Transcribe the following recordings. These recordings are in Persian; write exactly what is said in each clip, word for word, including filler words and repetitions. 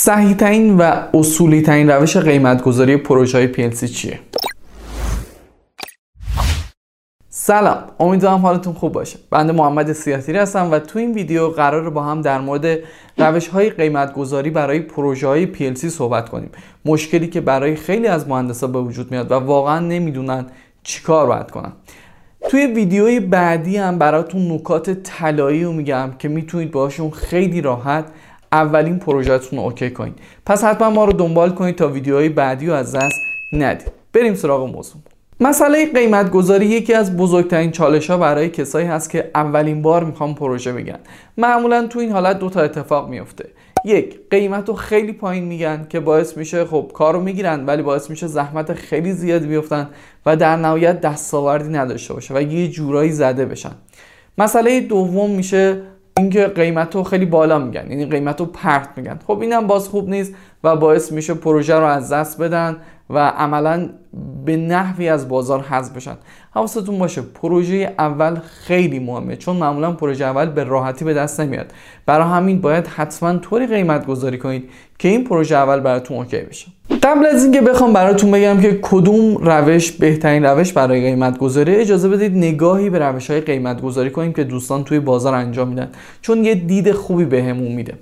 صحیح ترین و اصولی ترین روش قیمت گذاری پروژه های پی ال سی چیه؟ سلام، امیدوارم حالتون خوب باشه. بنده محمد سیاتری هستم و تو این ویدیو قراره با هم در مورد روش های قیمت گذاری برای پروژه های پی ال سی صحبت کنیم. مشکلی که برای خیلی از مهندسا به وجود میاد و واقعا نمیدونن چیکار باید کنن. توی ویدیوی بعدی هم براتون نکات طلایی رو میگم که میتونید باشون خیلی راحت اولین پروژهتون رو اوکی کنید. پس حتما ما رو دنبال کنید تا ویدیوهای بعدی رو از دست ندید. بریم سراغ موضوع. مسئله قیمت گذاری یکی از بزرگترین چالش‌ها برای کسایی هست که اولین بار میخوان پروژه بگن. معمولا تو این حالت دو تا اتفاق میفته. یک، قیمت رو خیلی پایین میگن که باعث میشه خب کارو میگیرن، ولی باعث میشه زحمت خیلی زیاد بیفتن و در نهایت دستاوردی نداشته باشه و یه جورایی زده بشن. مسئله دوم میشه اینکه قیمت رو خیلی بالا میگن، یعنی قیمت رو پرت میگن. خب اینم باز خوب نیست و باعث میشه پروژه رو از دست بدن و عملا به نحوی از بازار حذف بشن. حواستون باشه پروژه اول خیلی مهمه، چون معمولا پروژه اول به راحتی به دست نمیاد. برای همین باید حتما طوری قیمت گذاری کنید که این پروژه اول براتون اوکی بشه. قبل از اینکه بخوام براتون بگم که کدوم روش بهترین روش برای قیمت گذاری، اجازه بدید نگاهی به روش‌های قیمت گذاری کنیم که دوستان توی بازار انجام میدن، چون یه دید خوبی بهمون میده.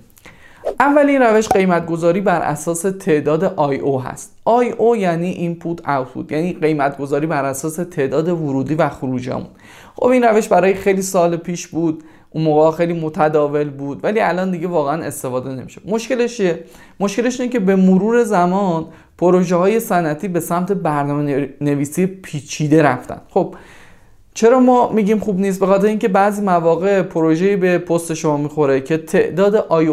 اولین روش قیمت گذاری بر اساس تعداد آی او هست. آی او یعنی input output، یعنی قیمت گذاری بر اساس تعداد ورودی و خروجمون. خب این روش برای خیلی سال پیش بود، اون موقع خیلی متداول بود، ولی الان دیگه واقعا استفاده نمیشه. مشکلش چیه؟ مشکلش اینه که به مرور زمان پروژه های صنعتی به سمت برنامه نویسی پیچیده رفتن. خب چرا ما میگیم خوب نیست؟ به خاطر اینکه بعضی مواقع پروژه‌ای به پست شما میخوره که تعداد آی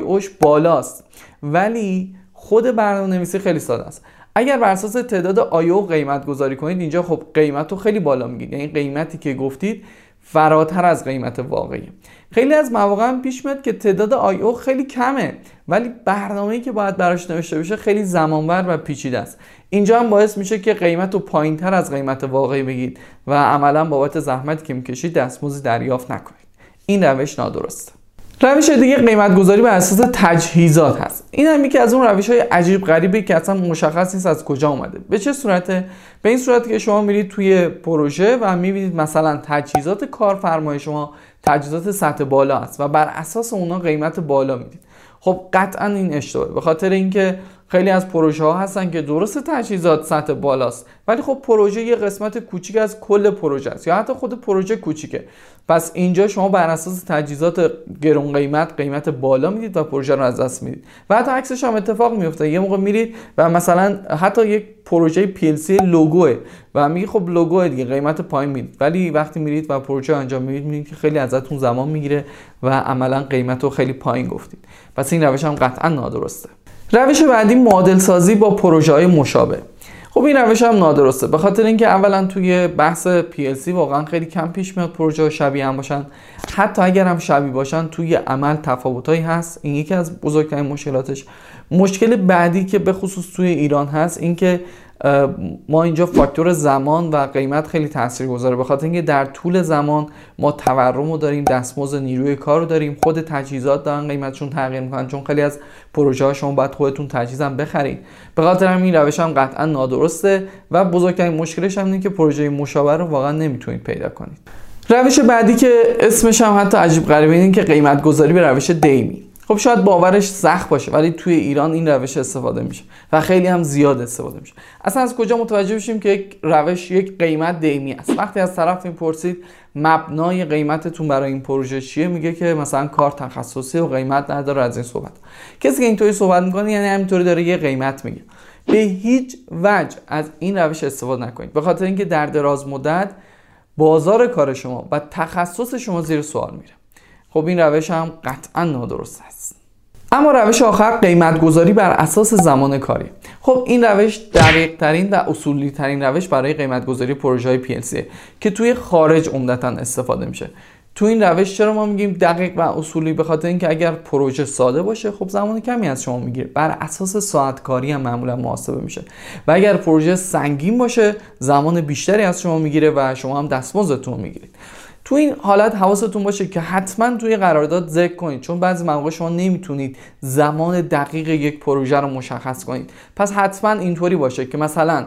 اوش بالاست، ولی خود برنامه‌نویسی خیلی ساده است. اگر بر اساس تعداد آی او قیمت گذاری کنید، اینجا خب قیمت رو خیلی بالا میگید، یعنی قیمتی که گفتید فراتر از قیمت واقعی. خیلی از مواقع هم پیش میاد که تعداد آی او خیلی کمه، ولی برنامه‌ای که باید براش نوشته بشه خیلی زمانبر و پیچیده است. اینجا هم باعث میشه که قیمت رو پایین‌تر از قیمت واقعی بگید و عملاً بابت زحمتی که می‌کشید دستمزدی دریافت نکنید. این روش نادرسته. روش دیگه قیمت گذاری بر اساس تجهیزات هست. این هم یکی از اون روش‌های عجیب غریبی که اصلا مشخص نیست از کجا اومده. به چه صورته؟ به این صورت که شما میرید توی پروژه و میبینید مثلا تجهیزات کارفرمای شما تجهیزات سطح بالا است و بر اساس اونها قیمت بالا میدید. خب قطعا این اشتباهه، به خاطر اینکه خیلی از پروژه ها هستن که درست تجهیزات سطح بالاست، ولی خب پروژه یه قسمت کوچیک از کل پروژه است یا حتی خود پروژه کوچیکه. پس اینجا شما بر اساس تجهیزات گرون قیمت قیمت بالا میدید و پروژه رو از دست میدید. و حتی عکسش هم اتفاق میفته، یه موقع میرید و مثلا حتی یک پروژه پی ال سی لوگوه و میگه خب لوگوه دیگه قیمت پایین میدید، ولی وقتی میرید و پروژه انجام میدید میبینید که خیلی ازتون زمان میگیره و عملا قیمت رو خیلی پایین گفتید. پس این روش هم قطعا نادرسته. روش بعدی معادل سازی با پروژه های مشابه. خب این روش هم نادرسته، به خاطر اینکه اولا توی بحث پی ال سی واقعا خیلی کم پیش میاد پروژه ها شبیه هم باشن. حتی اگر هم شبیه باشن توی عمل تفاوتایی هست. این یکی از بزرگترین مشکلاتش. مشکل بعدی که به خصوص توی ایران هست اینکه ما اینجا فاکتور زمان و قیمت خیلی تاثیرگذاره، به خاطر اینکه در طول زمان ما تورم رو داریم، دستمزد نیروی کار رو داریم، خود تجهیزات دارن قیمتشون تغییر میکنن، چون خیلی از پروژه ها شما باید خودتون تجهیز هم بخرید. به خاطر همین روش هم قطعا نادرسته و بزرگترین مشکلش هم اینه که پروژه مشابه رو واقعا نمیتونید پیدا کنید. روش بعدی که اسمش هم حتی عجیب غریبه اینه که قیمت گذاری به روش دیمی. خب شاید باورش سخت باشه، ولی توی ایران این روش استفاده میشه و خیلی هم زیاد استفاده میشه. اصلا از کجا متوجه بشیم که یک روش یک قیمت دیمی است؟ وقتی از طرف میپرسید مبنای قیمتتون برای این پروژه چیه، میگه که مثلا کار تخصصی و قیمت نداره. از این صحبت کسی که اینطوری صحبت میکنه یعنی همینطوری داره یه قیمت میگه. به هیچ وجه از این روش استفاده نکنید، به خاطر اینکه در دراز مدت بازار کار شما و تخصص شما زیر سوال میره. خب این روش هم قطعا نادرست است. اما روش آخر قیمت گذاری بر اساس زمان کاری. خب این روش دقیق ترین و اصولی ترین روش برای قیمت گذاری پروژه های پی ال سی که توی خارج عمدتا استفاده میشه. تو این روش چرا ما میگیم دقیق و اصولی؟ به خاطر اینکه اگر پروژه ساده باشه خب زمان کمی از شما میگیره، بر اساس ساعت کاری هم معمولا محاسبه میشه. و اگر پروژه سنگین باشه زمان بیشتری از شما میگیره و شما هم دستمزدتون میگیرید. تو این حالت حواستون باشه که حتما توی قرارداد ذکر کنید، چون بعضی مواقع شما نمیتونید زمان دقیق یک پروژه رو مشخص کنید. پس حتما اینطوری باشه که مثلا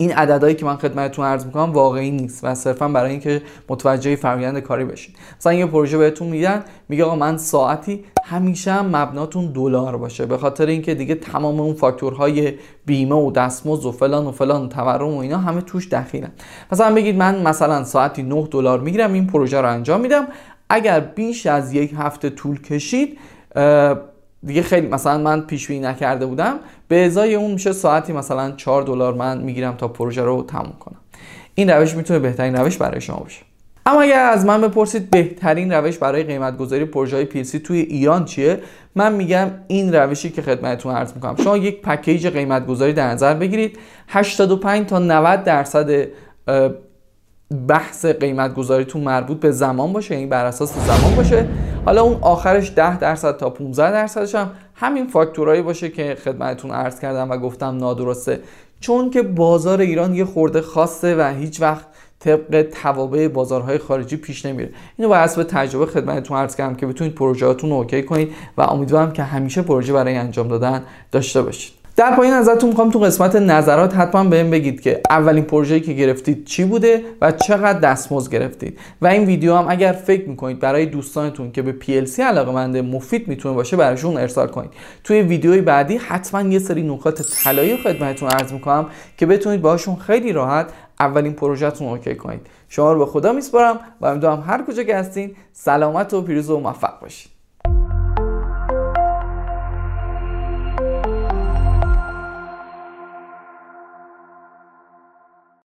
این عددهایی که من خدمتتون عرض میکنم واقعی نیست و صرفا برای اینکه متوجه فرآیند کاری بشید. مثلا یه پروژه بهتون میدن، میگه آقا من ساعتی همیشه هم مبناتون دلار باشه، به خاطر اینکه دیگه تمام اون فاکتورهای بیمه و دستمزد و فلان و فلان و تورم و اینا همه توش دخیلن. مثلا بگید من مثلا ساعتی نه دلار میگیرم، این پروژه رو انجام میدم، اگر بیش از یک هفته طول کشید دیگه خیلی مثلا من پیش بینی نکرده بودم، به ازای اون میشه ساعتی مثلا چهار دلار من میگیرم تا پروژه رو تموم کنم. این روش میتونه بهترین روش برای شما باشه. اما اگر از من بپرسید بهترین روش برای قیمت گذاری پروژه های پی ال سی توی ایران چیه، من میگم این روشی که خدمتتون عرض میکنم. شما یک پکیج قیمت گذاری در نظر بگیرید، هشتاد و پنج تا نود درصد بحث قیمت گذاریتون مربوط به زمان باشه، این بر اساس زمان باشه. حالا اون آخرش ده درصد تا پانزده درصدش هم همین فاکتورایی باشه که خدمتتون عرض کردم و گفتم نادرسته، چون که بازار ایران یه خورده خاصه و هیچ وقت طبق توابع بازارهای خارجی پیش نمیره. اینو بر حسب تجربه خدمتتون عرض کردم که بتونید پروژهاتون رو اوکی کنید و امیدوارم که همیشه پروژه برای انجام دادن داشته باشید. در پایین ازتون میخوام تو قسمت نظرات حتما بهم بگید که اولین پروژه‌ای که گرفتید چی بوده و چقدر دستمزد گرفتید. و این ویدیو هم اگر فکر میکنید برای دوستانتون که به پی ال سی علاقه‌منده مفید میتونه باشه براشون ارسال کنید. توی ویدیوی بعدی حتما یه سری نکات طلایی خدمتتون عرض میکنم که بتونید باشون خیلی راحت اولین پروژه‌تون اوکی کنید. شما رو به خدا میسپارم و امیدوارم هر کجا که هستین سلامت و پیروز و موفق باشید.